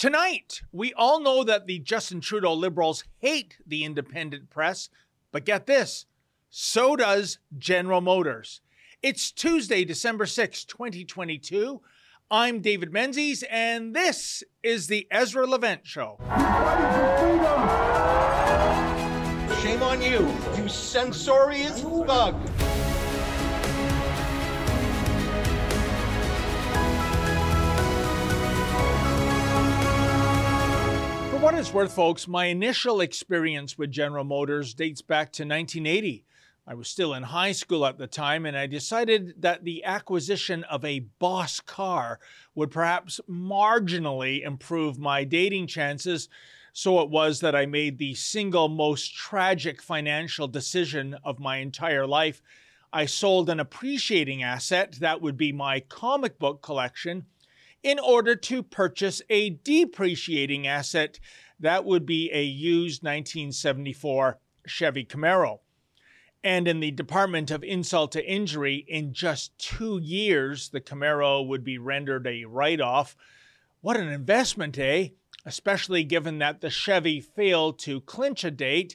Tonight, we all know that the Justin Trudeau Liberals hate the independent press, but get this, so does General Motors. It's Tuesday, December 6, 2022. I'm David Menzies, and this is the Ezra Levant Show. Shame on you, you censorious bug. For what it's worth, folks, my initial experience with General Motors dates back to 1980. I was still in high school at the time, and I decided that the acquisition of a boss car would perhaps marginally improve my dating chances. So it was that I made the single most tragic financial decision of my entire life. I sold an appreciating asset that would be my comic book collection in order to purchase a depreciating asset that would be a used 1974 Chevy Camaro. And in the department of insult to injury, in just 2 years, the Camaro would be rendered a write-off. What an investment, eh? Especially given that the Chevy failed to clinch a date.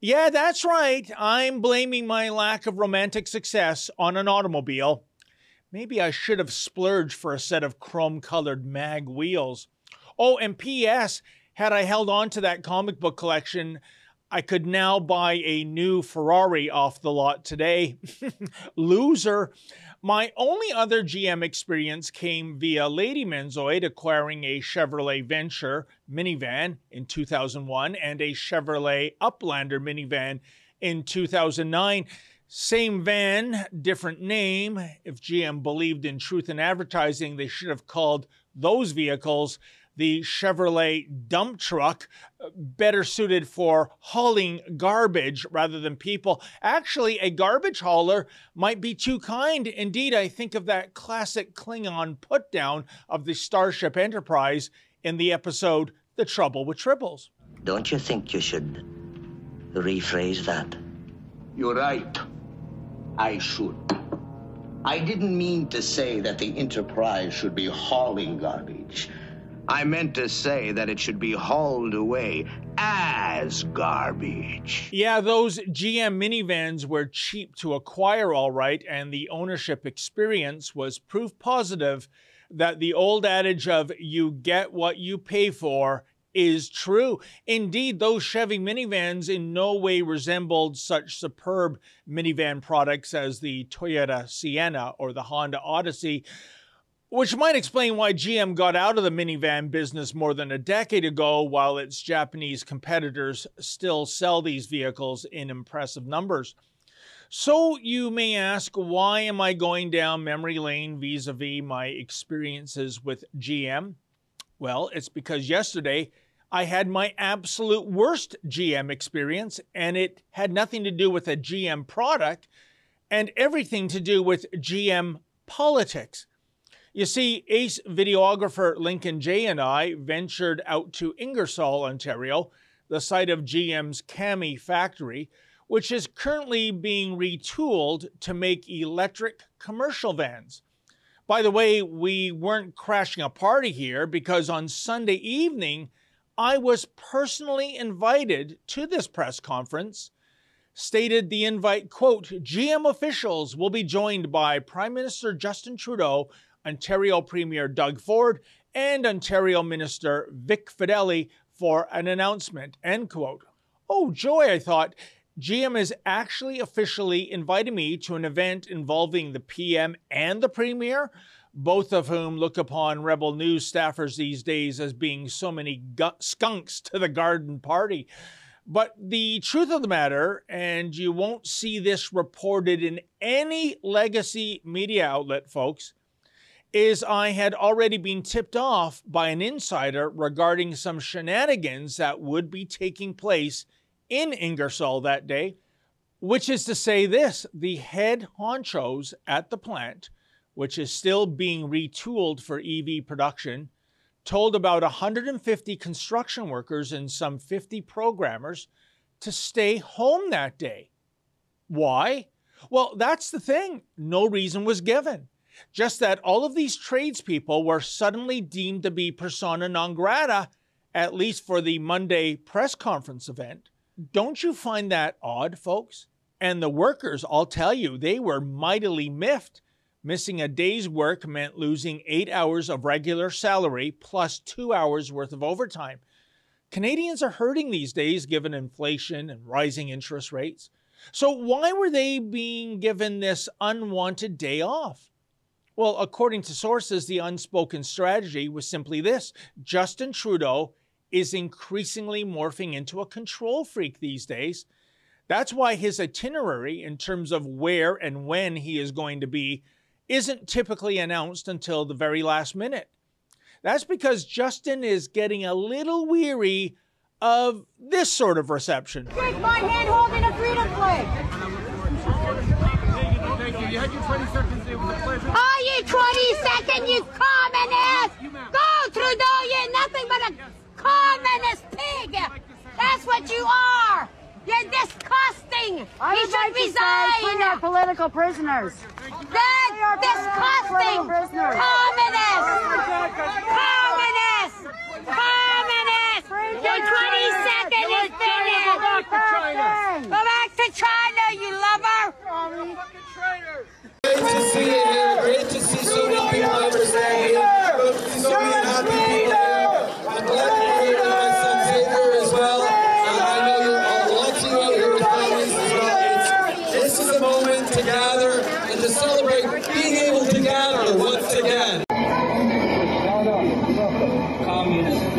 Yeah, that's right. I'm blaming my lack of romantic success on an automobile. Maybe I should have splurged for a set of chrome-colored mag wheels. Oh, and P.S., had I held on to that comic book collection, I could now buy a new Ferrari off the lot today. Loser. My only other GM experience came via Lady Menzoid acquiring a Chevrolet Venture minivan in 2001 and a Chevrolet Uplander minivan in 2009. Same van, different name. If GM believed in truth in advertising, they should have called those vehicles the Chevrolet dump truck, better suited for hauling garbage rather than people. Actually, a garbage hauler might be too kind. Indeed, I think of that classic Klingon put-down of the Starship Enterprise in the episode, The Trouble with Tribbles. Don't you think you should rephrase that? You're right. I should. I didn't mean to say that the Enterprise should be hauling garbage. I meant to say that it should be hauled away as garbage. Yeah, those GM minivans were cheap to acquire, all right, and the ownership experience was proof positive that the old adage of you get what you pay for is true. Indeed, those Chevy minivans in no way resembled such superb minivan products as the Toyota Sienna or the Honda Odyssey, which might explain why GM got out of the minivan business more than a decade ago, while its Japanese competitors still sell these vehicles in impressive numbers. So you may ask, why am I going down memory lane vis-a-vis my experiences with GM? Well, it's because yesterday I had my absolute worst GM experience, and it had nothing to do with a GM product and everything to do with GM politics. You see, ace videographer Lincoln Jay and I ventured out to Ingersoll, Ontario, the site of GM's Cami factory, which is currently being retooled to make electric commercial vans. By the way, we weren't crashing a party here because on Sunday evening, I was personally invited to this press conference. Stated the invite, quote, GM officials will be joined by Prime Minister Justin Trudeau, Ontario Premier Doug Ford, and Ontario Minister Vic Fideli for an announcement, end quote. Oh joy, I thought. GM has actually officially invited me to an event involving the PM and the Premier, both of whom look upon Rebel News staffers these days as being so many skunks to the garden party. But the truth of the matter, and you won't see this reported in any legacy media outlet, folks, is I had already been tipped off by an insider regarding some shenanigans that would be taking place in Ingersoll that day, which is to say this, the head honchos at the plant, which is still being retooled for EV production, told about 150 construction workers and some 50 programmers to stay home that day. Why? Well, that's the thing. No reason was given. Just that all of these tradespeople were suddenly deemed to be persona non grata, at least for the Monday press conference event. Don't you find that odd, folks? And the workers, I'll tell you, they were mightily miffed. Missing a day's work meant losing 8 hours of regular salary plus 2 hours worth of overtime. Canadians are hurting these days given inflation and rising interest rates. So why were they being given this unwanted day off? Well, according to sources, the unspoken strategy was simply this. Justin Trudeau is increasingly morphing into a control freak these days. That's why his itinerary, in terms of where and when he is going to be, isn't typically announced until the very last minute. That's because Justin is getting a little weary of this sort of reception. Take my hand holding a freedom flag. Thank you. You had your 20 seconds. It was a pleasure. Are you 20 seconds, you communist? Go, Trudeau, you're nothing but a communist pig. That's what you are. You're disgusting! He should resign! Free our political prisoners! They're disgusting! Communists! Communists! Your 20 seconds is finished! Go back to China, you lover! Great to see you here! Great to see so many people understand here! Great to see so many happy people here! I'm glad you're here with my son Xavier as well. Moment to gather and to celebrate being able to gather once again. Communist.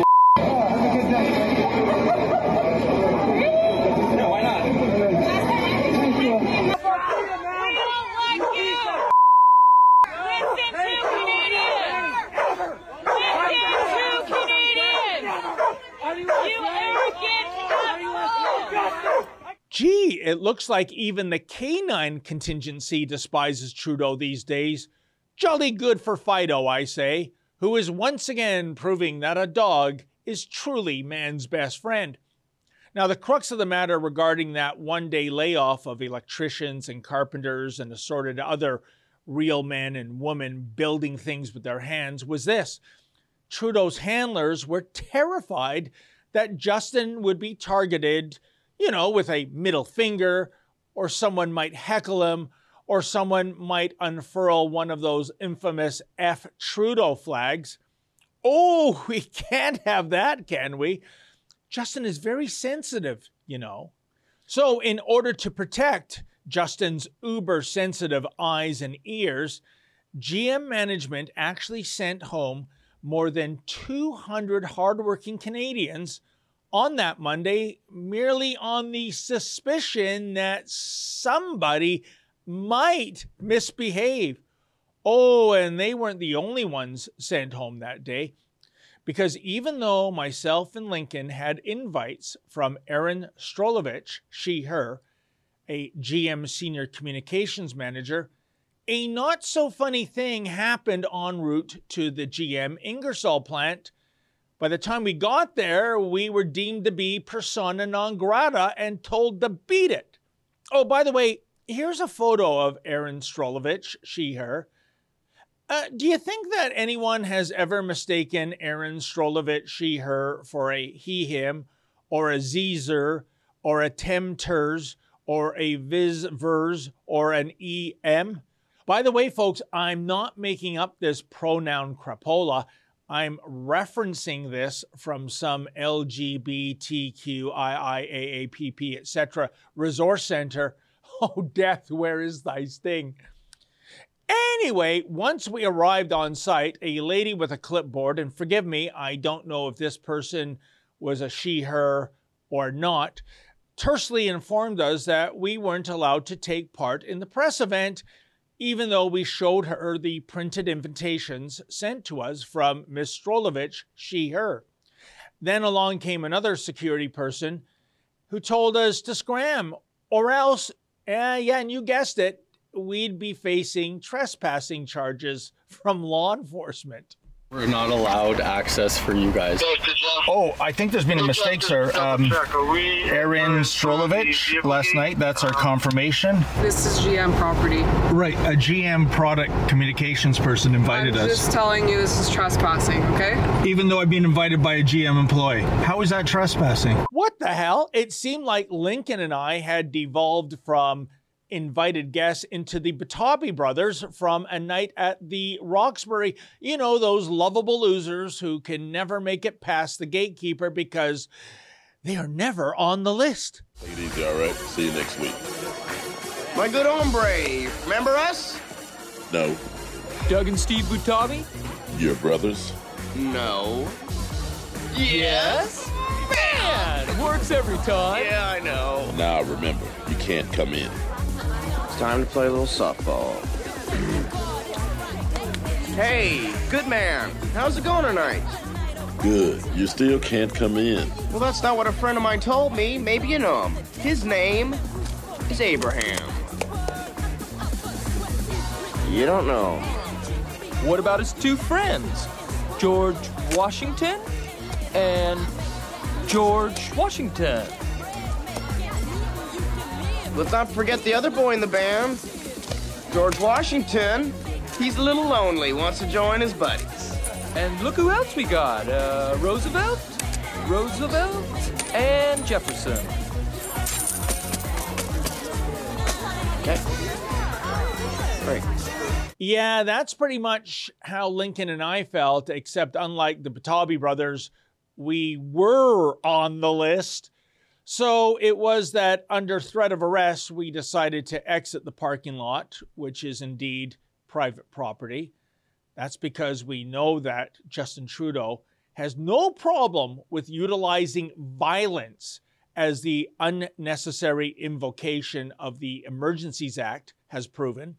No, why not? I don't like you. Listen to Canadians. Listen to Canadians. You arrogant. Gee, it looks like even the canine contingency despises Trudeau these days. Jolly good for Fido, I say, who is once again proving that a dog is truly man's best friend. Now, the crux of the matter regarding that one-day layoff of electricians and carpenters and assorted other real men and women building things with their hands was this. Trudeau's handlers were terrified that Justin would be targeted, you know, with a middle finger, or someone might heckle him, or someone might unfurl one of those infamous F. Trudeau flags. Oh, we can't have that, can we? Justin is very sensitive, you know. So in order to protect Justin's uber-sensitive eyes and ears, GM management actually sent home more than 200 hardworking Canadians on that Monday, merely on the suspicion that somebody might misbehave. Oh, and they weren't the only ones sent home that day, because even though myself and Lincoln had invites from Erin Strolovitch, she, her, a GM senior communications manager, a not-so-funny thing happened en route to the GM Ingersoll plant. By the time we got there, we were deemed to be persona non grata and told to beat it. Oh, by the way, here's a photo of Erin Strolovitch, she, her. Do you think that anyone has ever mistaken Erin Strolovitch, she, her, for a he, him, or a z-zer, or a tem-ters, or a viz-vers, or an em? By the way, folks, I'm not making up this pronoun crapola. I'm referencing this from some LGBTQIIAAPP, etc. resource center. Oh, death, where is thy sting? Anyway, once we arrived on site, a lady with a clipboard, and forgive me, I don't know if this person was a she, her, or not, tersely informed us that we weren't allowed to take part in the press event, even though we showed her the printed invitations sent to us from Ms. Strolovitch, she, her. Then along came another security person who told us to scram, or else, yeah, and you guessed it, we'd be facing trespassing charges from law enforcement. We're not allowed access for you guys. Oh, I think there's been a mistake, sir. Erin Strolovitch last night, that's our confirmation. This is GM property. Right, a GM product communications person invited us. I'm just telling you this is trespassing, okay? Even though I've been invited by a GM employee. How is that trespassing? What the hell? It seemed like Lincoln and I had devolved from invited guests into the Batabi brothers from a night at the Roxbury. You know, those lovable losers who can never make it past the gatekeeper because they are never on the list. Take it easy, all right? See you next week. My good hombre, remember us? No. Doug and Steve Batabi? Your brothers? No. Yes? Man! It works every time. Yeah, I know. Now remember, you can't come in. Time to play a little softball. Hey, good man. How's it going tonight? Good. You still can't come in. Well, that's not what a friend of mine told me. Maybe you know him. His name is Abraham. You don't know. What about his two friends? George Washington and George Washington. Let's not forget the other boy in the band, George Washington. He's a little lonely, wants to join his buddies. And look who else we got. Roosevelt, and Jefferson. Okay. Great. Yeah, that's pretty much how Lincoln and I felt, except unlike the Batabi brothers, we were on the list. So it was that under threat of arrest, we decided to exit the parking lot, which is indeed private property. That's because we know that Justin Trudeau has no problem with utilizing violence, as the unnecessary invocation of the Emergencies Act has proven.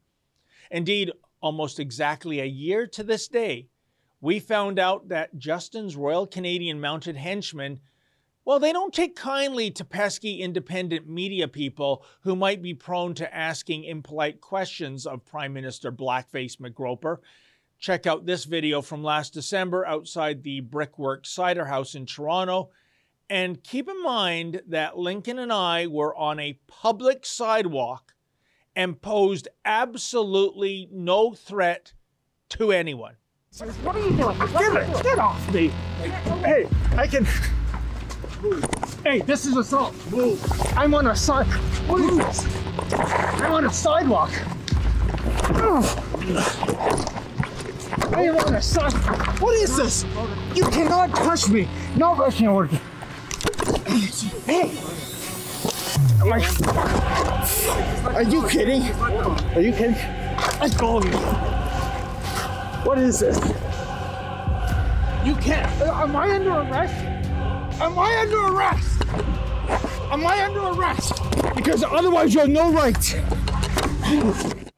Indeed, almost exactly a year to this day, we found out that Justin's Royal Canadian Mounted Henchmen, well, they don't take kindly to pesky independent media people who might be prone to asking impolite questions of Prime Minister Blackface McGroper. Check out this video from last December outside the Brickwork Cider House in Toronto. And keep in mind that Lincoln and I were on a public sidewalk and posed absolutely no threat to anyone. What are you doing? Get off me. Hey, I can... Move. Hey, this is assault. Move. I'm on a side. What is this? I'm on a sidewalk. I am on a sidewalk. What is this? You cannot touch me. No rushing order. Hey. Are you kidding? Are you kidding? I told you. What is this? You can't. Am I under arrest? Am I under arrest? Am I under arrest? Because otherwise you have no right.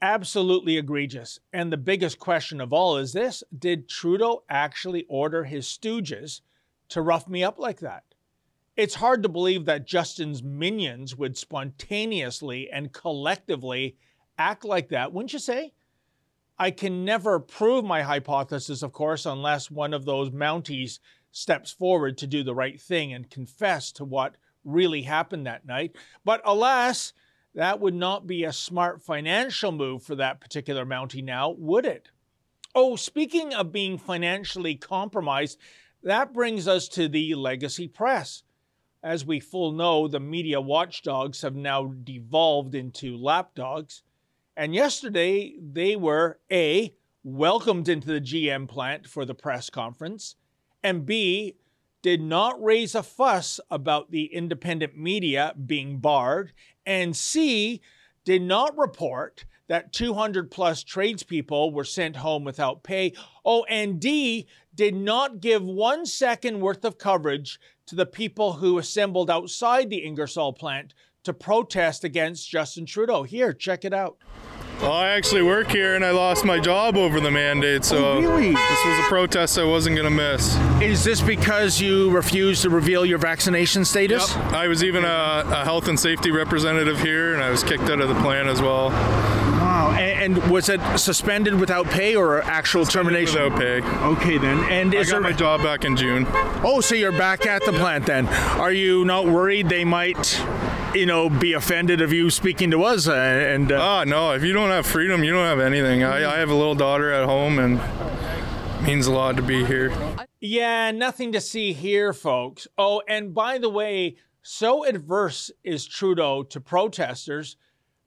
Absolutely egregious. And the biggest question of all is this: did Trudeau actually order his stooges to rough me up like that? It's hard to believe that Justin's minions would spontaneously and collectively act like that, wouldn't you say? I can never prove my hypothesis, of course, unless one of those Mounties steps forward to do the right thing and confess to what really happened that night. But alas, that would not be a smart financial move for that particular Mountie now, would it? Oh, speaking of being financially compromised, that brings us to the legacy press. As we full know, the media watchdogs have now devolved into lapdogs. And yesterday, they were A, welcomed into the GM plant for the press conference, and B, did not raise a fuss about the independent media being barred, and C, did not report that 200-plus tradespeople were sent home without pay. Oh, and D, did not give 1 second worth of coverage to the people who assembled outside the Ingersoll plant to protest against Justin Trudeau. Here, check it out. Well, I actually work here, and I lost my job over the mandate, so really? This was a protest I wasn't going to miss. Is this because you refused to reveal your vaccination status? Yep. I was even a health and safety representative here, and I was kicked out of the plant as well. Wow. Wow. And was it suspended without pay or actual termination? Without pay. Okay, then. And is I got my job back in June. Oh, so you're back at the plant then. Are you not worried they might, you know, be offended of you speaking to us? And no, if you don't have freedom, you don't have anything. I have a little daughter at home, and it means a lot to be here. Yeah, nothing to see here, folks. Oh, and by the way, so adverse is Trudeau to protesters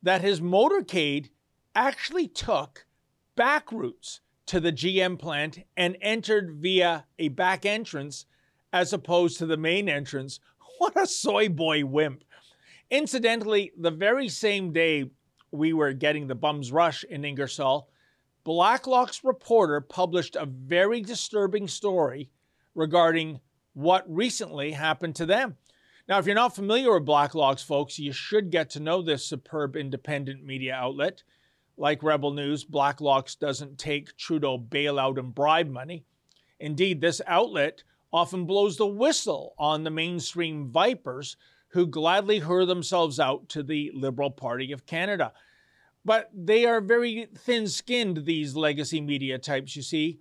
that his motorcade actually took back routes to the GM plant and entered via a back entrance as opposed to the main entrance. What a soy boy wimp. Incidentally, the very same day we were getting the bum's rush in Ingersoll, Blacklock's reporter published a very disturbing story regarding what recently happened to them. Now, if you're not familiar with Blacklock's, folks, you should get to know this superb independent media outlet. Like Rebel News, Blacklock's doesn't take Trudeau bailout and bribe money. Indeed, this outlet often blows the whistle on the mainstream vipers who gladly hurl themselves out to the Liberal Party of Canada. But they are very thin-skinned, these legacy media types, you see,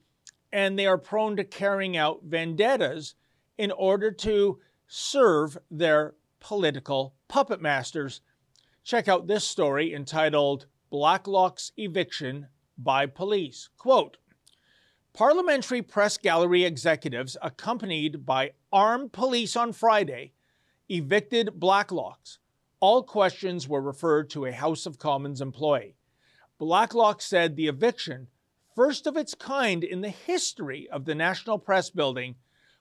and they are prone to carrying out vendettas in order to serve their political puppet masters. Check out this story entitled Blacklock's Eviction by Police. Quote, "Parliamentary press gallery executives accompanied by armed police on Friday evicted Blacklock's. All questions were referred to a House of Commons employee. Blacklock said the eviction, first of its kind in the history of the National Press Building,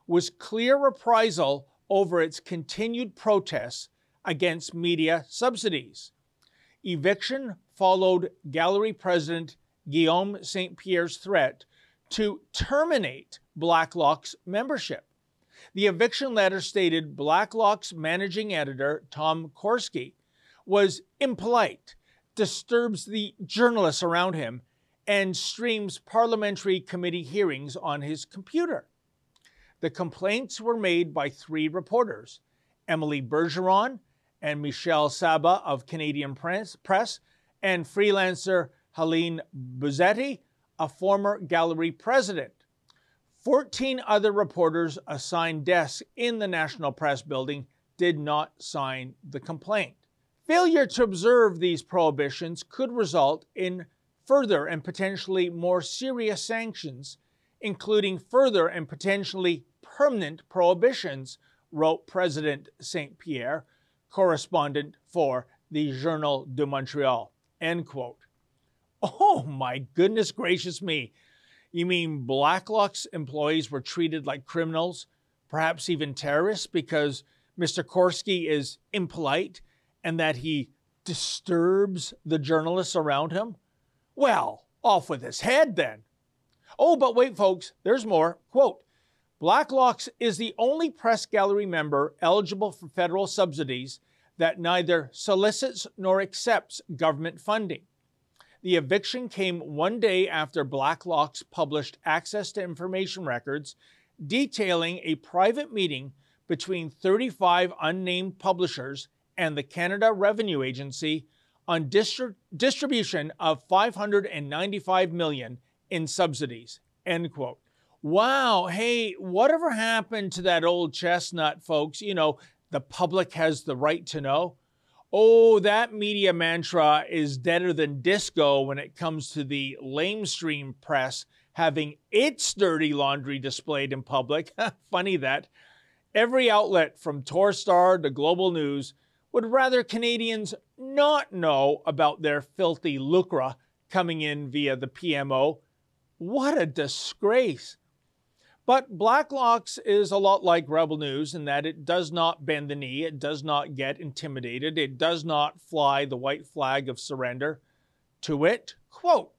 was clear reprisal over its continued protests against media subsidies. Eviction followed Gallery President Guillaume St. Pierre's threat to terminate Blacklock's membership. The eviction letter stated Blacklock's managing editor, Tom Korsky, was impolite, disturbs the journalists around him, and streams parliamentary committee hearings on his computer. The complaints were made by three reporters, Emily Bergeron and Michelle Saba of Canadian Press, and freelancer Helene Buzzetti, a former gallery president. 14 other reporters assigned desks in the National Press Building did not sign the complaint. Failure to observe these prohibitions could result in further and potentially more serious sanctions, including further and potentially permanent prohibitions," wrote President St. Pierre, correspondent for the Journal de Montreal, end quote. Oh my goodness gracious me. You mean Blacklock's employees were treated like criminals, perhaps even terrorists, because Mr. Korsky is impolite and that he disturbs the journalists around him? Well, off with his head then. Oh, but wait, folks, there's more. Quote, Blacklock's is the only press gallery member eligible for federal subsidies that neither solicits nor accepts government funding. The eviction came one day after Blacklock's published access to information records detailing a private meeting between 35 unnamed publishers and the Canada Revenue Agency on distribution of $595 million in subsidies, end quote. Wow, hey, whatever happened to that old chestnut, folks? You know, the public has the right to know. Oh, that media mantra is deader than disco when it comes to the lamestream press having its dirty laundry displayed in public. Funny that. Every outlet from Torstar to Global News would rather Canadians not know about their filthy lucre coming in via the PMO. What a disgrace. But Blacklock's is a lot like Rebel News in that it does not bend the knee, it does not get intimidated, it does not fly the white flag of surrender. To it, quote,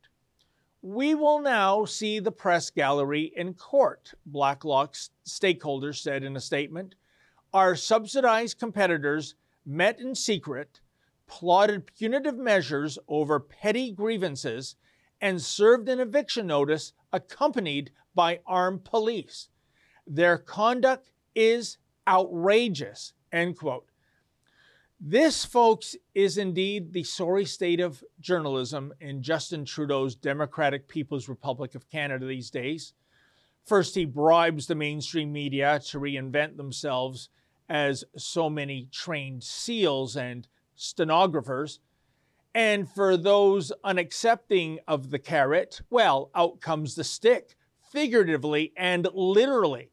"We will now see the press gallery in court," Blacklock's stakeholders said in a statement. "Our subsidized competitors met in secret, plotted punitive measures over petty grievances, and served an eviction notice accompanied by armed police. Their conduct is outrageous," end quote. This, folks, is indeed the sorry state of journalism in Justin Trudeau's Democratic People's Republic of Canada these days. First, he bribes the mainstream media to reinvent themselves as so many trained SEALs and stenographers. And for those unaccepting of the carrot, well, out comes the stick, figuratively and literally.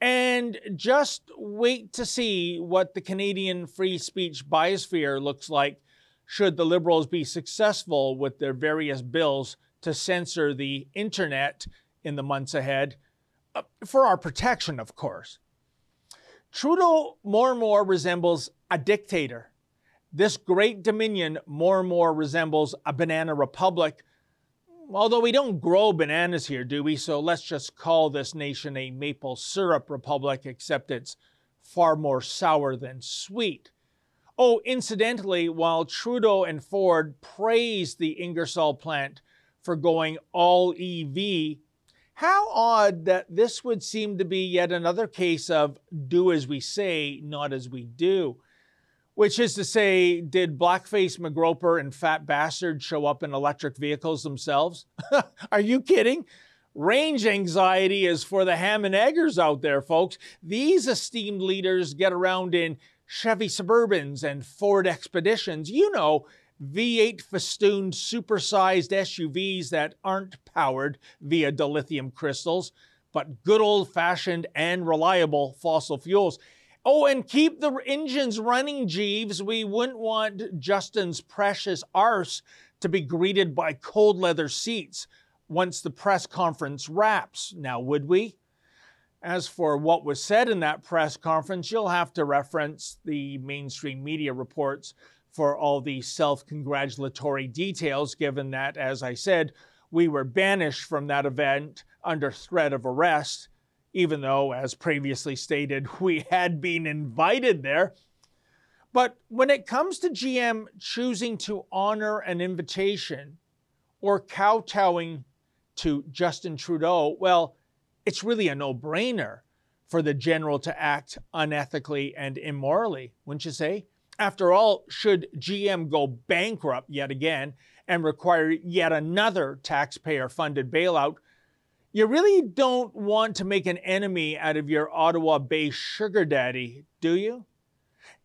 And just wait to see what the Canadian free speech biosphere looks like should the Liberals be successful with their various bills to censor the internet in the months ahead, for our protection, of course. Trudeau more and more resembles a dictator. This great dominion more and more resembles a banana republic, although we don't grow bananas here, do we? So let's just call this nation a maple syrup republic, except it's far more sour than sweet. Oh, incidentally, while Trudeau and Ford praised the Ingersoll plant for going all EV, how odd that this would seem to be yet another case of do as we say, not as we do. Which is to say, did Blackface McGroper and Fat Bastard show up in electric vehicles themselves? Are you kidding? Range anxiety is for the ham and eggers out there, folks. These esteemed leaders get around in Chevy Suburbans and Ford Expeditions. You know, V8 festooned supersized SUVs that aren't powered via dilithium crystals, but good old-fashioned and reliable fossil fuels. Oh, and keep the engines running, Jeeves. We wouldn't want Justin's precious arse to be greeted by cold leather seats once the press conference wraps, now would we? As for what was said in that press conference, you'll have to reference the mainstream media reports for all the self-congratulatory details, given that, as I said, we were banished from that event under threat of arrest, even though, as previously stated, we had been invited there. But when it comes to GM choosing to honor an invitation or kowtowing to Justin Trudeau, well, it's really a no-brainer for the general to act unethically and immorally, wouldn't you say? After all, should GM go bankrupt yet again and require yet another taxpayer-funded bailout, you really don't want to make an enemy out of your Ottawa-based sugar daddy, do you?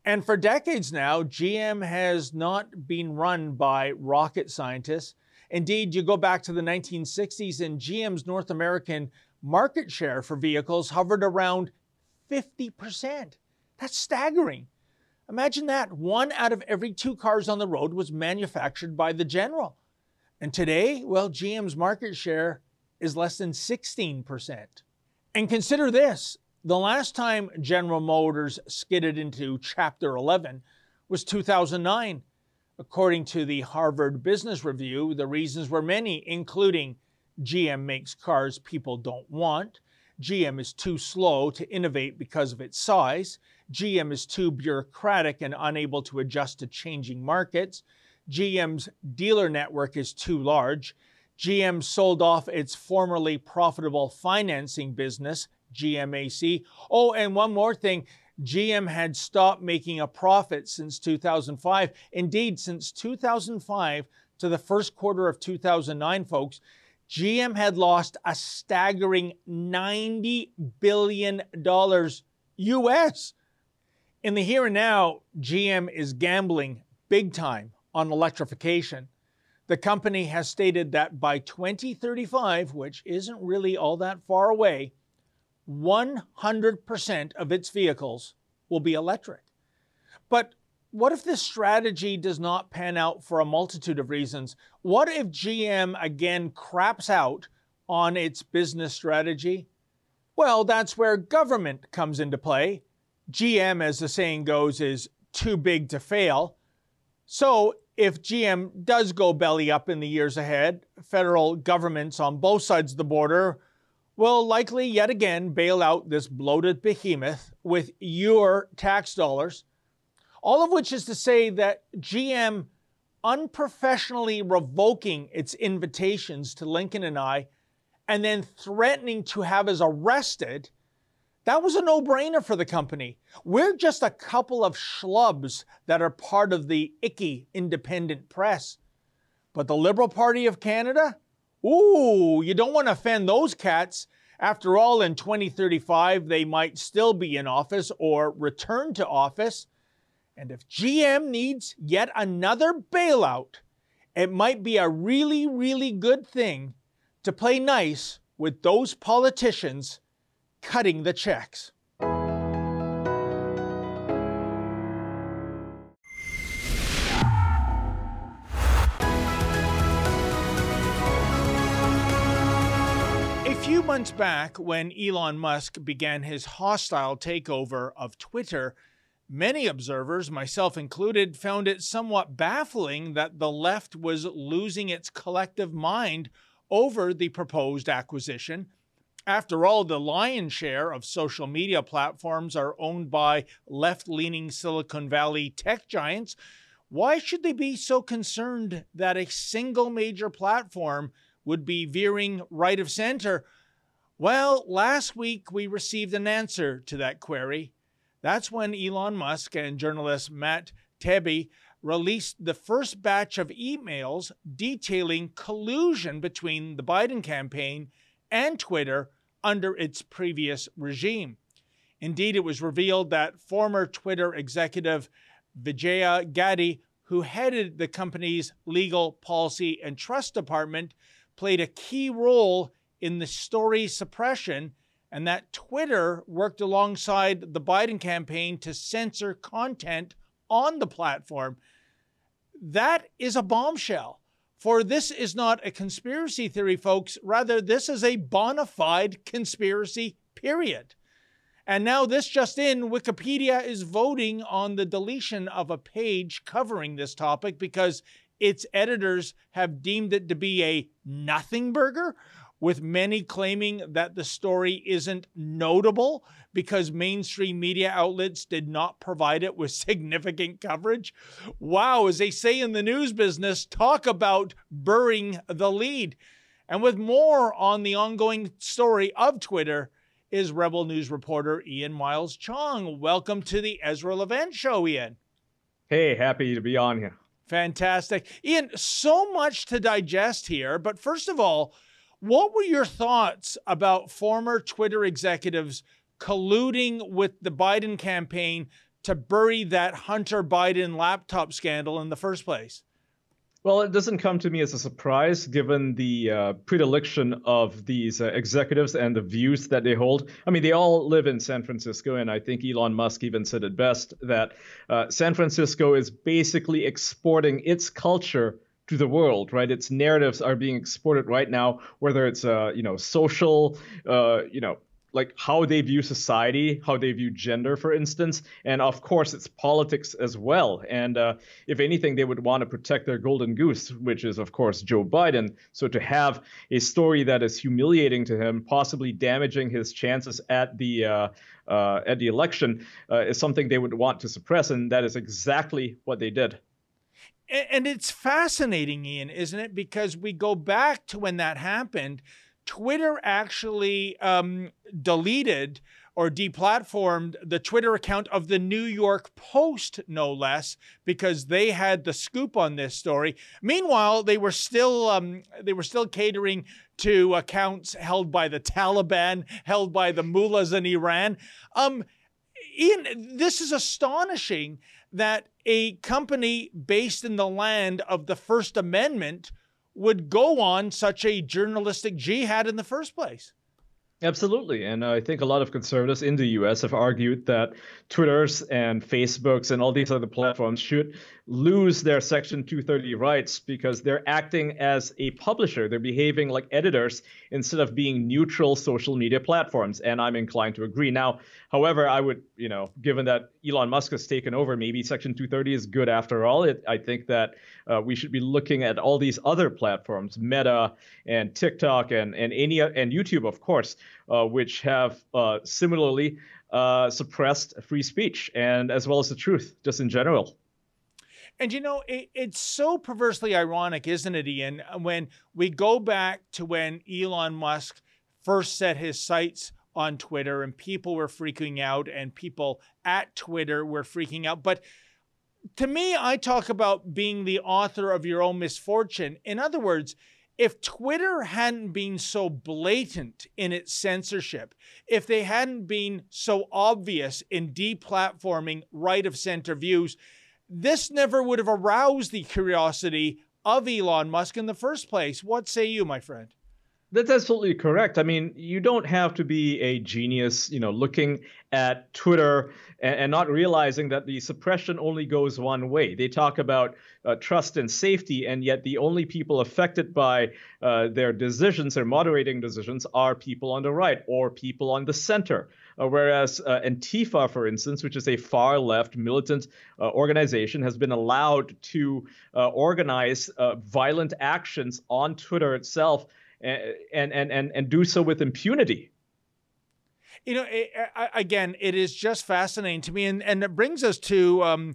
And for decades now, GM has not been run by rocket scientists. Indeed, you go back to the 1960s and GM's North American market share for vehicles hovered around 50%. That's staggering. Imagine that. 1 out of every 2 cars on the road was manufactured by the General. And today, well, GM's market share is less than 16%. And consider this, the last time General Motors skidded into Chapter 11 was 2009. According to the Harvard Business Review, the reasons were many, including GM makes cars people don't want, GM is too slow to innovate because of its size, GM is too bureaucratic and unable to adjust to changing markets, GM's dealer network is too large, GM sold off its formerly profitable financing business, GMAC. Oh, and one more thing, GM had stopped making a profit since 2005. Indeed, since 2005 to the first quarter of 2009, folks, GM had lost a staggering $90 billion US. In the here and now, GM is gambling big time on electrification. The company has stated that by 2035, which isn't really all that far away, 100% of its vehicles will be electric. But what if this strategy does not pan out for a multitude of reasons? What if GM again craps out on its business strategy? Well, that's where government comes into play. GM, as the saying goes, is too big to fail. So, if GM does go belly up in the years ahead, federal governments on both sides of the border will likely yet again bail out this bloated behemoth with your tax dollars. All of which is to say that GM unprofessionally revoking its invitations to Lincoln and I, and then threatening to have us arrested, That was a no-brainer for the company. We're just a couple of schlubs that are part of the icky independent press. But the Liberal Party of Canada? Ooh, you don't want to offend those cats. After all, in 2035, they might still be in office or return to office. And if GM needs yet another bailout, it might be a really, really good thing to play nice with those politicians cutting the checks. A few months back, when Elon Musk began his hostile takeover of Twitter, many observers, myself included, found it somewhat baffling that the left was losing its collective mind over the proposed acquisition. After all, the lion's share of social media platforms are owned by left-leaning Silicon Valley tech giants. Why should they be so concerned that a single major platform would be veering right of center? Well, last week we received an answer to that query. That's when Elon Musk and journalist Matt Taibbi released the first batch of emails detailing collusion between the Biden campaign and Twitter under its previous regime. Indeed, it was revealed that former Twitter executive Vijaya Gadde, who headed the company's legal, policy, and trust department, played a key role in the story suppression, and that Twitter worked alongside the Biden campaign to censor content on the platform. That is a bombshell, for this is not a conspiracy theory, folks. Rather, this is a bona fide conspiracy, period. And now this just in, Wikipedia is voting on the deletion of a page covering this topic because its editors have deemed it to be a nothing burger, with many claiming that the story isn't notable because mainstream media outlets did not provide it with significant coverage. Wow, as they say in the news business, talk about burying the lead. And with more on the ongoing story of Twitter is Rebel News reporter Ian Miles Cheong. Welcome to the Ezra Levant Show, Ian. Hey, happy to be on here. Fantastic. Ian, so much to digest here, but first of all, what were your thoughts about former Twitter executives colluding with the Biden campaign to bury that Hunter Biden laptop scandal in the first place? Well, it doesn't come to me as a surprise, given the predilection of these executives and the views that they hold. I mean, they all live in San Francisco, and I think Elon Musk even said it best that San Francisco is basically exporting its culture to the world, right? Its narratives are being exported right now, whether it's, social, like how they view society, how they view gender, for instance, and of course, it's politics as well. And if anything, they would want to protect their golden goose, which is, of course, Joe Biden. So to have a story that is humiliating to him, possibly damaging his chances at the election, is something they would want to suppress. And that is exactly what they did. And it's fascinating, Ian, isn't it? Because we go back to when that happened. Twitter actually deleted or deplatformed the Twitter account of the New York Post, no less, because they had the scoop on this story. Meanwhile, they were still catering to accounts held by the Taliban, held by the mullahs in Iran. Ian, this is astonishing that a company based in the land of the First Amendment would go on such a journalistic jihad in the first place. Absolutely. And I think a lot of conservatives in the U.S. have argued that Twitters and Facebooks and all these other platforms should lose their Section 230 rights because they're acting as a publisher. They're behaving like editors instead of being neutral social media platforms. And I'm inclined to agree. Now, however, I would, given that Elon Musk has taken over, maybe Section 230 is good after all. I think that we should be looking at all these other platforms, Meta and TikTok and YouTube, of course, which have similarly suppressed free speech and as well as the truth just in general. And, it's so perversely ironic, isn't it, Ian, when we go back to when Elon Musk first set his sights on Twitter, and people were freaking out, and people at Twitter were freaking out. But to me, I talk about being the author of your own misfortune. In other words, if Twitter hadn't been so blatant in its censorship, if they hadn't been so obvious in deplatforming right of center views, this never would have aroused the curiosity of Elon Musk in the first place. What say you, my friend? That's absolutely correct. I mean, you don't have to be a genius, you know, looking at Twitter and not realizing that the suppression only goes one way. They talk about trust and safety, and yet the only people affected by their decisions, their moderating decisions, are people on the right or people on the center. Whereas Antifa, for instance, which is a far-left militant organization, has been allowed to organize violent actions on Twitter itself and do so with impunity. You know, again, it is just fascinating to me. And it brings us to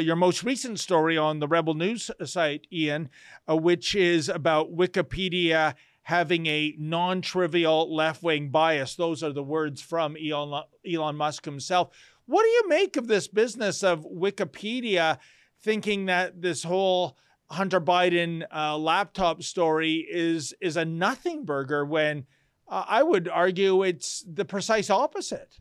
your most recent story on the Rebel News site, Ian, which is about Wikipedia having a non-trivial left-wing bias. Those are the words from Elon Musk himself. What do you make of this business of Wikipedia thinking that this whole Hunter Biden laptop story is a nothing burger when I would argue it's the precise opposite?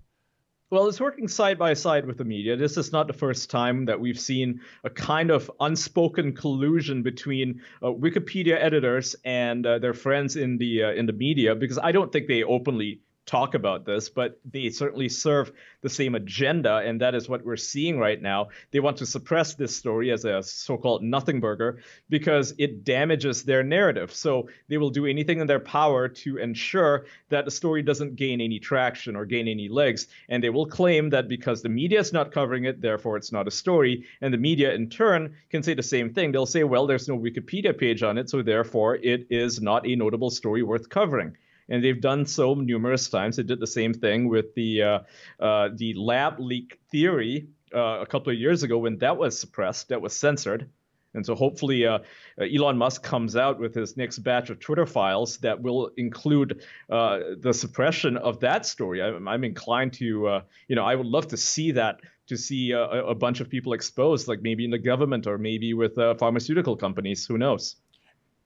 Well, it's working side by side with the media. This is not the first time that we've seen a kind of unspoken collusion between Wikipedia editors and their friends in the media, because I don't think they openly talk about this, but they certainly serve the same agenda, and that is what we're seeing right now. They want to suppress this story as a so-called nothing burger because it damages their narrative. So they will do anything in their power to ensure that the story doesn't gain any traction or gain any legs, and they will claim that because the media is not covering it, therefore it's not a story, and the media in turn can say the same thing. They'll say, well, there's no Wikipedia page on it, so therefore it is not a notable story worth covering. And they've done so numerous times. They did the same thing with the lab leak theory a couple of years ago when that was suppressed, that was censored. And so hopefully Elon Musk comes out with his next batch of Twitter files that will include the suppression of that story. I'm inclined to, I would love to see that, to see a bunch of people exposed, like maybe in the government or maybe with pharmaceutical companies. Who knows?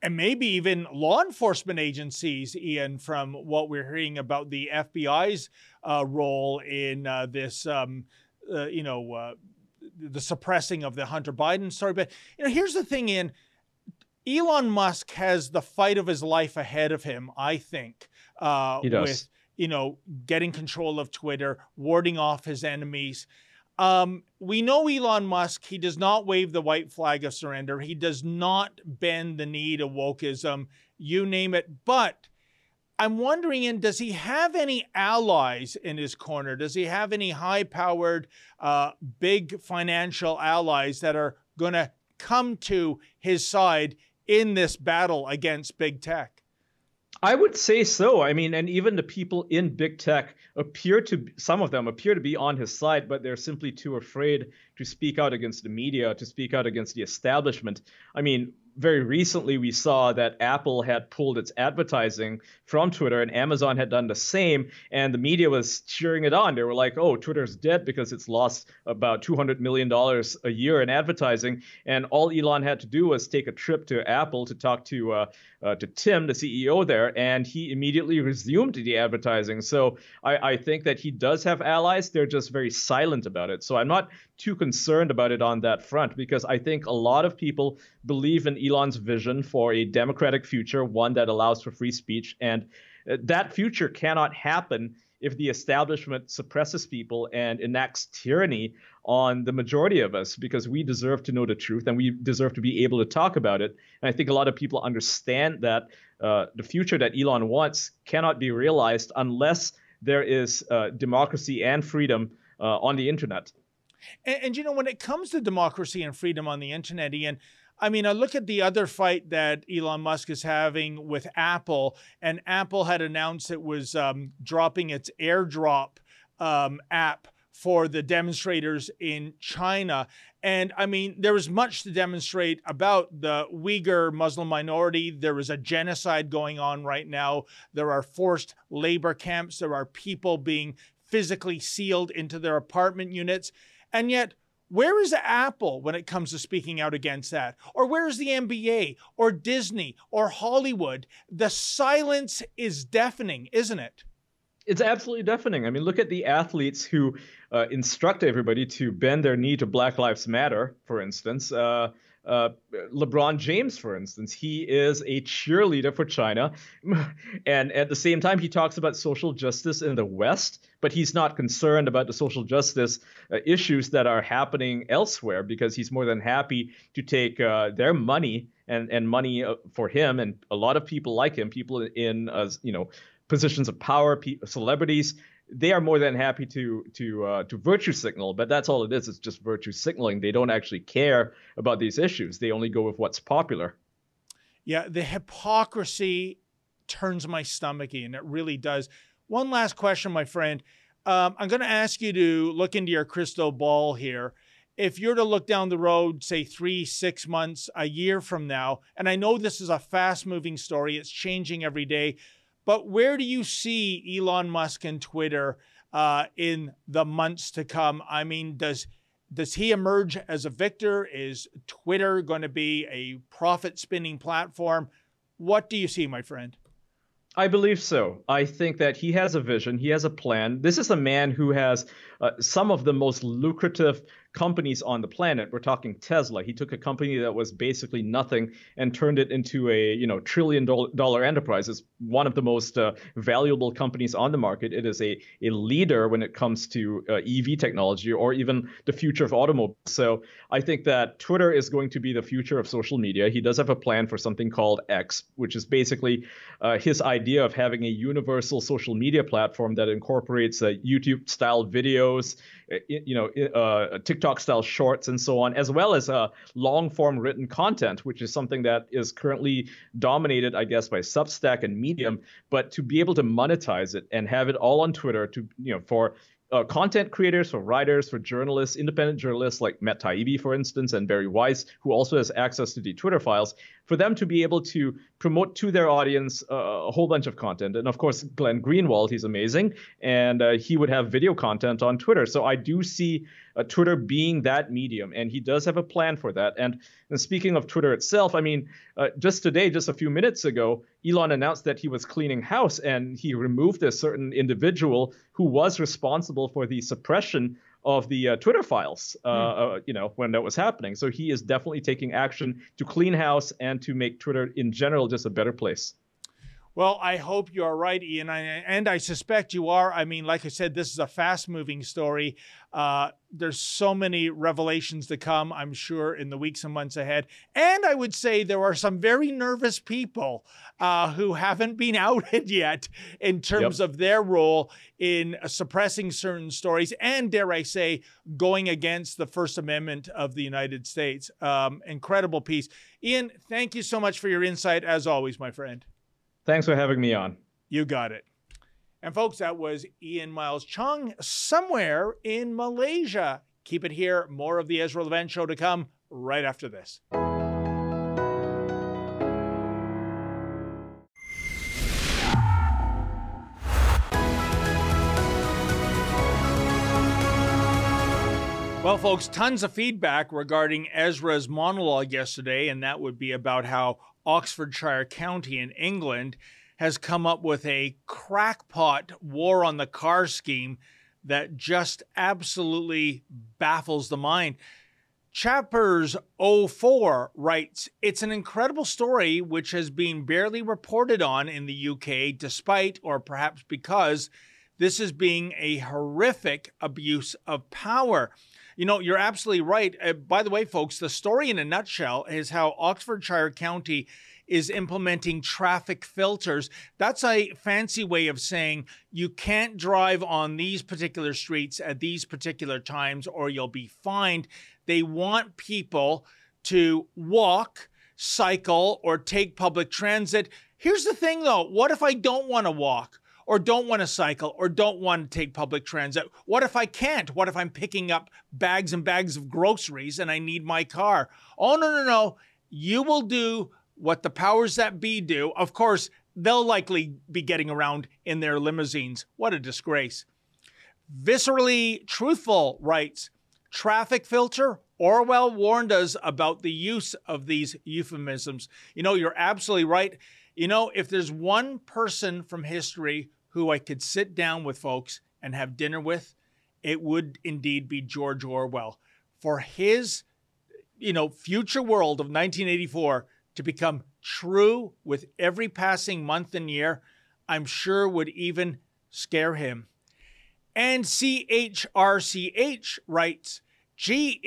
And maybe even law enforcement agencies, Ian, from what we're hearing about the FBI's role in this, the suppressing of the Hunter Biden story. But, you know, here's the thing, Ian. Elon Musk has the fight of his life ahead of him, I think. He does. With, getting control of Twitter, warding off his enemies. We know Elon Musk, he does not wave the white flag of surrender. He does not bend the knee to wokeism, you name it. But I'm wondering, does he have any allies in his corner? Does he have any high-powered, big financial allies that are going to come to his side in this battle against big tech? I would say so. I mean, and even the people in big tech appear to be on his side, but they're simply too afraid to speak out against the media, to speak out against the establishment. I mean, very recently we saw that Apple had pulled its advertising from Twitter and Amazon had done the same, and the media was cheering it on. They were like, oh, Twitter's dead because it's lost about $200 million a year in advertising. And all Elon had to do was take a trip to Apple to talk to Tim, the CEO there, and he immediately resumed the advertising. So I think that he does have allies. They're just very silent about it. So I'm not too concerned about it on that front, because I think a lot of people believe in Elon's vision for a democratic future, one that allows for free speech. And that future cannot happen if the establishment suppresses people and enacts tyranny on the majority of us, because we deserve to know the truth and we deserve to be able to talk about it. And I think a lot of people understand that the future that Elon wants cannot be realized unless there is democracy and freedom on the internet. And, when it comes to democracy and freedom on the internet, Ian, I mean, I look at the other fight that Elon Musk is having with Apple, and Apple had announced it was dropping its AirDrop app for the demonstrators in China. And I mean, there was much to demonstrate about the Uyghur Muslim minority. There was a genocide going on right now. There are forced labor camps. There are people being physically sealed into their apartment units. And yet, where is Apple when it comes to speaking out against that? Or where is the NBA or Disney or Hollywood? The silence is deafening, isn't it? It's absolutely deafening. I mean, look at the athletes who instruct everybody to bend their knee to Black Lives Matter, for instance. LeBron James, for instance, he is a cheerleader for China. And at the same time, he talks about social justice in the West, but he's not concerned about the social justice issues that are happening elsewhere, because he's more than happy to take their money and money for him and a lot of people like him, people in, positions of power, celebrities. They are more than happy to virtue signal, but that's all it is. It's just virtue signaling. They don't actually care about these issues. They only go with what's popular. Yeah, the hypocrisy turns my stomach in. It really does. One last question, my friend. I'm going to ask you to look into your crystal ball here. If you're to look down the road, say 3, 6 months, a year from now, and I know this is a fast-moving story, it's changing every day, but where do you see Elon Musk and Twitter in the months to come? I mean, does he emerge as a victor? Is Twitter going to be a profit-spinning platform? What do you see, my friend? I believe so. I think that he has a vision. He has a plan. This is a man who has some of the most lucrative companies on the planet. We're talking Tesla. He took a company that was basically nothing and turned it into a $1 trillion enterprise. It's one of the most valuable companies on the market. It is a leader when it comes to EV technology or even the future of automobiles. So I think that Twitter is going to be the future of social media. He does have a plan for something called X, which is basically his idea of having a universal social media platform that incorporates YouTube-style videos, TikTok-style shorts, and so on, as well as long-form written content, which is something that is currently dominated, I guess, by Substack and Medium. But to be able to monetize it and have it all on Twitter, for content creators, for writers, for journalists, independent journalists like Matt Taibbi, for instance, and Barry Weiss, who also has access to the Twitter files, for them to be able to promote to their audience a whole bunch of content. And of course, Glenn Greenwald, he's amazing, and he would have video content on Twitter. So I do see Twitter being that medium, and he does have a plan for that. And speaking of Twitter itself, I mean, just today, just a few minutes ago, Elon announced that he was cleaning house and he removed a certain individual who was responsible for the suppression of the Twitter files, when that was happening. So he is definitely taking action to clean house and to make Twitter in general just a better place. Well, I hope you are right, Ian, and I suspect you are. I mean, like I said, this is a fast-moving story. There's so many revelations to come, I'm sure, in the weeks and months ahead. And I would say there are some very nervous people who haven't been outed yet in terms of their role in suppressing certain stories and, dare I say, going against the First Amendment of the United States. Incredible piece. Ian, thank you so much for your insight, as always, my friend. Thanks for having me on. You got it. And folks, that was Ian Miles Cheong somewhere in Malaysia. Keep it here. More of the Ezra Levant Show to come right after this. Well, folks, tons of feedback regarding Ezra's monologue yesterday, and that would be about how Oxfordshire County in England has come up with a crackpot war on the car scheme that just absolutely baffles the mind. Chappers04 writes, "It's an incredible story which has been barely reported on in the UK, despite, or perhaps because, this is being a horrific abuse of power." You know, you're absolutely right. By the way, folks, the story in a nutshell is how Oxfordshire County is implementing traffic filters. That's a fancy way of saying you can't drive on these particular streets at these particular times or you'll be fined. They want people to walk, cycle, or take public transit. Here's the thing, though. What if I don't want to walk? or don't want to cycle or don't want to take public transit? What if I can't? What if I'm picking up bags and bags of groceries and I need my car? Oh, no, no, no. You will do what the powers that be do. Of course, they'll likely be getting around in their limousines. What a disgrace. Viscerally Truthful writes, traffic filter? Orwell warned us about the use of these euphemisms. You know, you're absolutely right. You know, if there's one person from history who I could sit down with folks and have dinner with, it would indeed be George Orwell. For his, you know, future world of 1984 to become true with every passing month and year, I'm sure would even scare him. And CHRCH writes, gee,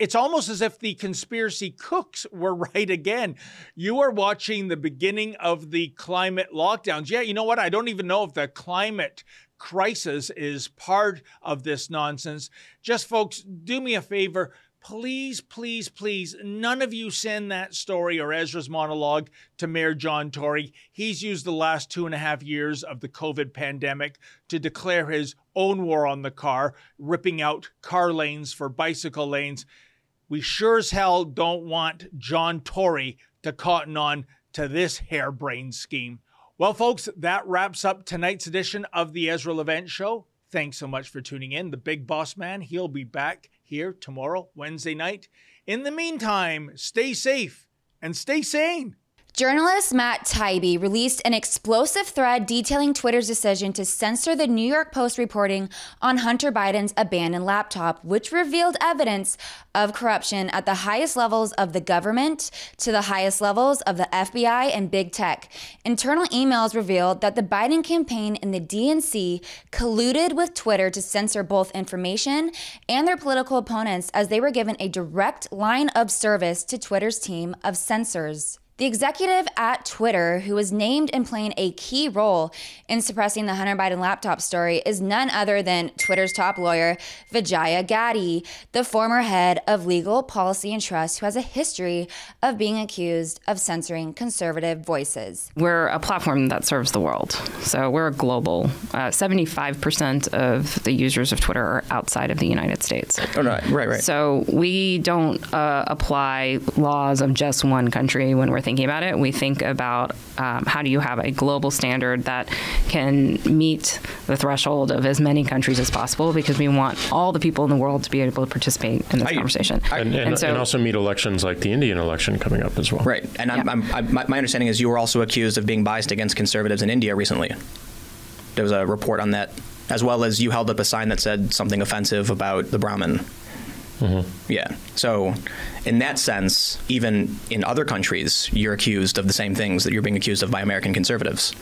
it's almost as if the conspiracy cooks were right again. You are watching the beginning of the climate lockdowns. Yeah, you know what? I don't even know if the climate crisis is part of this nonsense. Just folks, do me a favor. Please, please, please, none of you send that story or Ezra's monologue to Mayor John Tory. He's used the last 2.5 years of the COVID pandemic to declare his own war on the car, ripping out car lanes for bicycle lanes. We sure as hell don't want John Tory to cotton on to this harebrained scheme. Well, folks, that wraps up tonight's edition of the Ezra Levant Show. Thanks so much for tuning in. The big boss man, he'll be back here tomorrow, Wednesday night. In the meantime, stay safe and stay sane. Journalist Matt Taibbi released an explosive thread detailing Twitter's decision to censor the New York Post reporting on Hunter Biden's abandoned laptop, which revealed evidence of corruption at the highest levels of the government to the highest levels of the FBI and big tech. Internal emails revealed that the Biden campaign and the DNC colluded with Twitter to censor both information and their political opponents, as they were given a direct line of service to Twitter's team of censors. The executive at Twitter, who was named in playing a key role in suppressing the Hunter Biden laptop story, is none other than Twitter's top lawyer, Vijaya Gadde, the former head of legal policy and trust, who has a history of being accused of censoring conservative voices. We're a platform that serves the world. So we're global. 75% of the users of Twitter are outside of the United States. Oh, no, right, right. So we don't apply laws of just one country when we're thinking about it. We think about how do you have a global standard that can meet the threshold of as many countries as possible, because we want all the people in the world to be able to participate in this conversation. And also meet elections like the Indian election coming up as well. Right. And my understanding is you were also accused of being biased against conservatives in India recently. There was a report on that, as well as you held up a sign that said something offensive about the Brahmin. Mm-hmm. Yeah. So in that sense, even in other countries, you're accused of the same things that you're being accused of by American conservatives.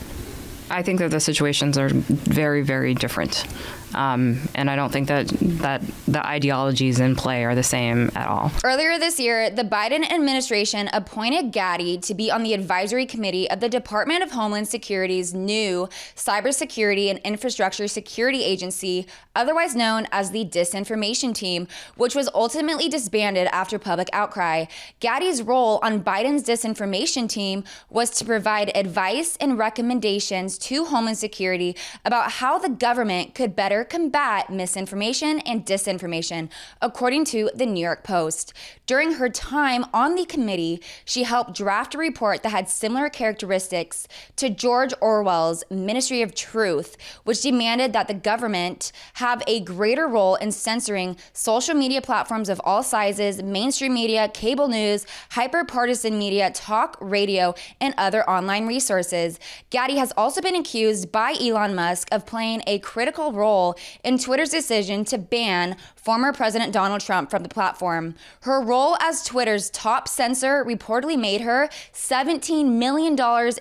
I think that the situations are very, very different. And I don't think that the ideologies in play are the same at all. Earlier this year, the Biden administration appointed Gadde to be on the advisory committee of the Department of Homeland Security's new Cybersecurity and Infrastructure Security Agency, otherwise known as the Disinformation Team, which was ultimately disbanded after public outcry. Gadde's role on Biden's disinformation team was to provide advice and recommendations to Homeland Security about how the government could better combat misinformation and disinformation, according to the New York Post. During her time on the committee, she helped draft a report that had similar characteristics to George Orwell's Ministry of Truth, which demanded that the government have a greater role in censoring social media platforms of all sizes, mainstream media, cable news, hyper-partisan media, talk radio, and other online resources. Gadde has also been accused by Elon Musk of playing a critical role in Twitter's decision to ban former President Donald Trump from the platform. Her role as Twitter's top censor reportedly made her $17 million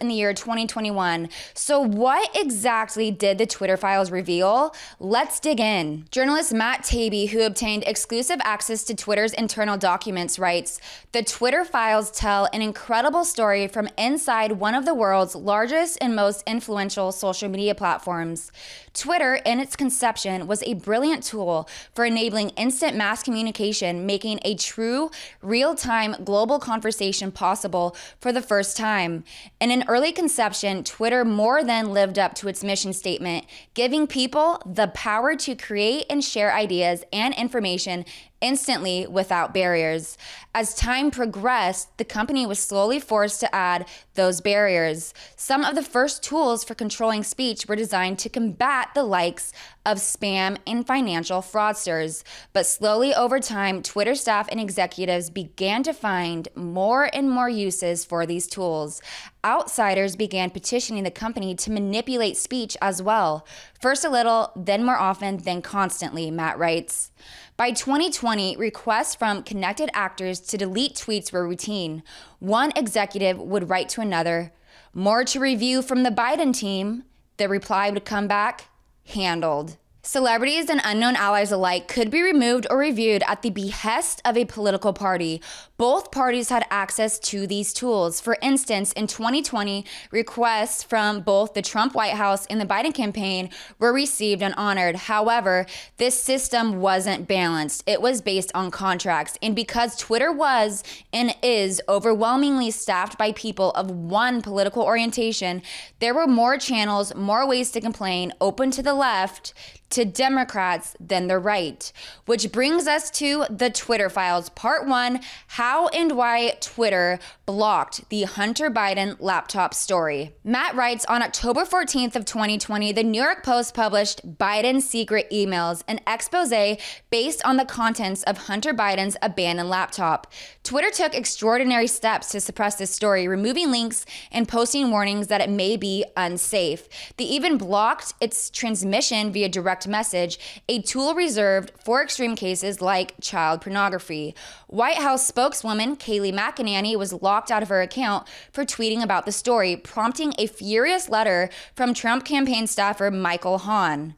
in the year 2021. So what exactly did the Twitter files reveal? Let's dig in. Journalist Matt Taibbi, who obtained exclusive access to Twitter's internal documents, writes, the Twitter files tell an incredible story from inside one of the world's largest and most influential social media platforms. Twitter, in its conception, was a brilliant tool for enabling instant mass communication, making a true real-time global conversation possible for the first time. In an early conception, Twitter more than lived up to its mission statement, giving people the power to create and share ideas and information instantly without barriers. As time progressed, the company was slowly forced to add those barriers. Some of the first tools for controlling speech were designed to combat the likes of spam and financial fraudsters. But slowly over time, Twitter staff and executives began to find more and more uses for these tools. Outsiders began petitioning the company to manipulate speech as well. First a little, then more often, then constantly, Matt writes. By 2020, requests from connected actors to delete tweets were routine. One executive would write to another, "More to review from the Biden team." The reply would come back, "Handled." Celebrities and unknown allies alike could be removed or reviewed at the behest of a political party. Both parties had access to these tools. For instance, in 2020, requests from both the Trump White House and the Biden campaign were received and honored. However, this system wasn't balanced. It was based on contracts. And because Twitter was and is overwhelmingly staffed by people of one political orientation, there were more channels, more ways to complain, open to the left, to Democrats than the right. Which brings us to the Twitter files. Part 1, how and why Twitter blocked the Hunter Biden laptop story. Matt writes, on October 14th of 2020, the New York Post published Biden's Secret Emails, an expose based on the contents of Hunter Biden's abandoned laptop. Twitter took extraordinary steps to suppress this story, removing links and posting warnings that it may be unsafe. They even blocked its transmission via direct message, a tool reserved for extreme cases like child pornography. White House spokeswoman Kayleigh McEnany was locked out of her account for tweeting about the story, prompting a furious letter from Trump campaign staffer Michael Hahn.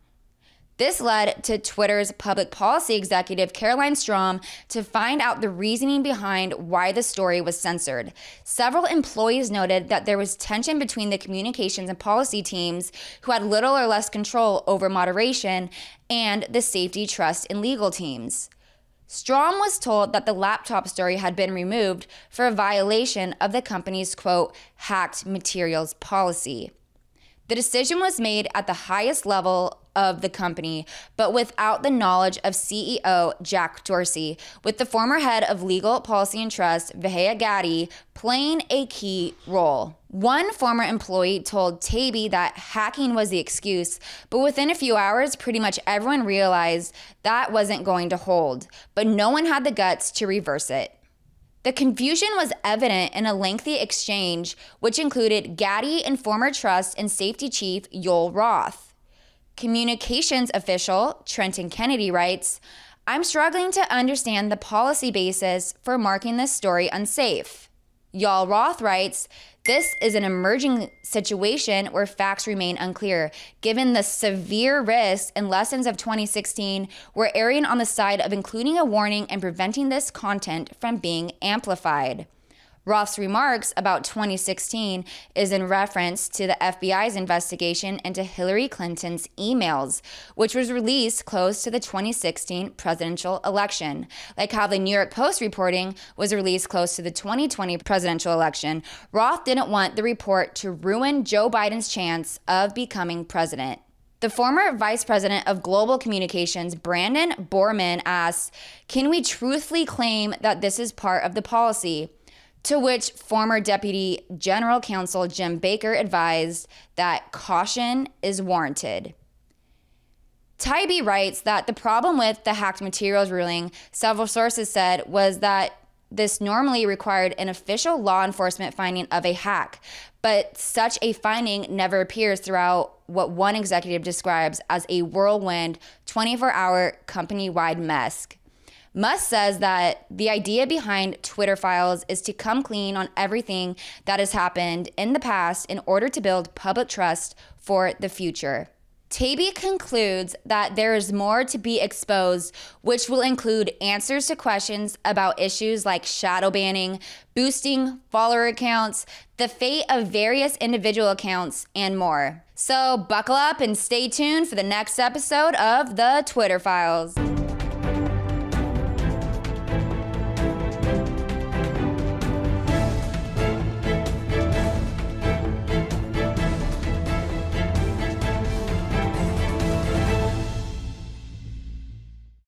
This led to Twitter's public policy executive, Caroline Strom, to find out the reasoning behind why the story was censored. Several employees noted that there was tension between the communications and policy teams, who had little or less control over moderation, and the safety, trust, and legal teams. Strom was told that the laptop story had been removed for a violation of the company's, quote, hacked materials policy. The decision was made at the highest level of the company, but without the knowledge of CEO Jack Dorsey, with the former head of legal, policy, and trust, Vijaya Gadde, playing a key role. One former employee told Taibbi that hacking was the excuse, but within a few hours, pretty much everyone realized that wasn't going to hold, but no one had the guts to reverse it. The confusion was evident in a lengthy exchange, which included Gadde and former trust and safety chief Yoel Roth. Communications official Trenton Kennedy writes, "I'm struggling to understand the policy basis for marking this story unsafe." Yoel Roth writes, "This is an emerging situation where facts remain unclear. Given the severe risks and lessons of 2016, we're erring on the side of including a warning and preventing this content from being amplified." Roth's remarks about 2016 is in reference to the FBI's investigation into Hillary Clinton's emails, which was released close to the 2016 presidential election. Like how the New York Post reporting was released close to the 2020 presidential election, Roth didn't want the report to ruin Joe Biden's chance of becoming president. The former vice president of global communications, Brandon Borman, asks, "Can we truthfully claim that this is part of the policy?" To which former Deputy General Counsel Jim Baker advised that caution is warranted. Taibbi writes that the problem with the hacked materials ruling, several sources said, was that this normally required an official law enforcement finding of a hack, but such a finding never appears throughout what one executive describes as a whirlwind 24-hour company-wide mess. Musk says that the idea behind Twitter files is to come clean on everything that has happened in the past in order to build public trust for the future. Taibbi concludes that there is more to be exposed, which will include answers to questions about issues like shadow banning, boosting follower accounts, the fate of various individual accounts, and more. So buckle up and stay tuned for the next episode of The Twitter Files.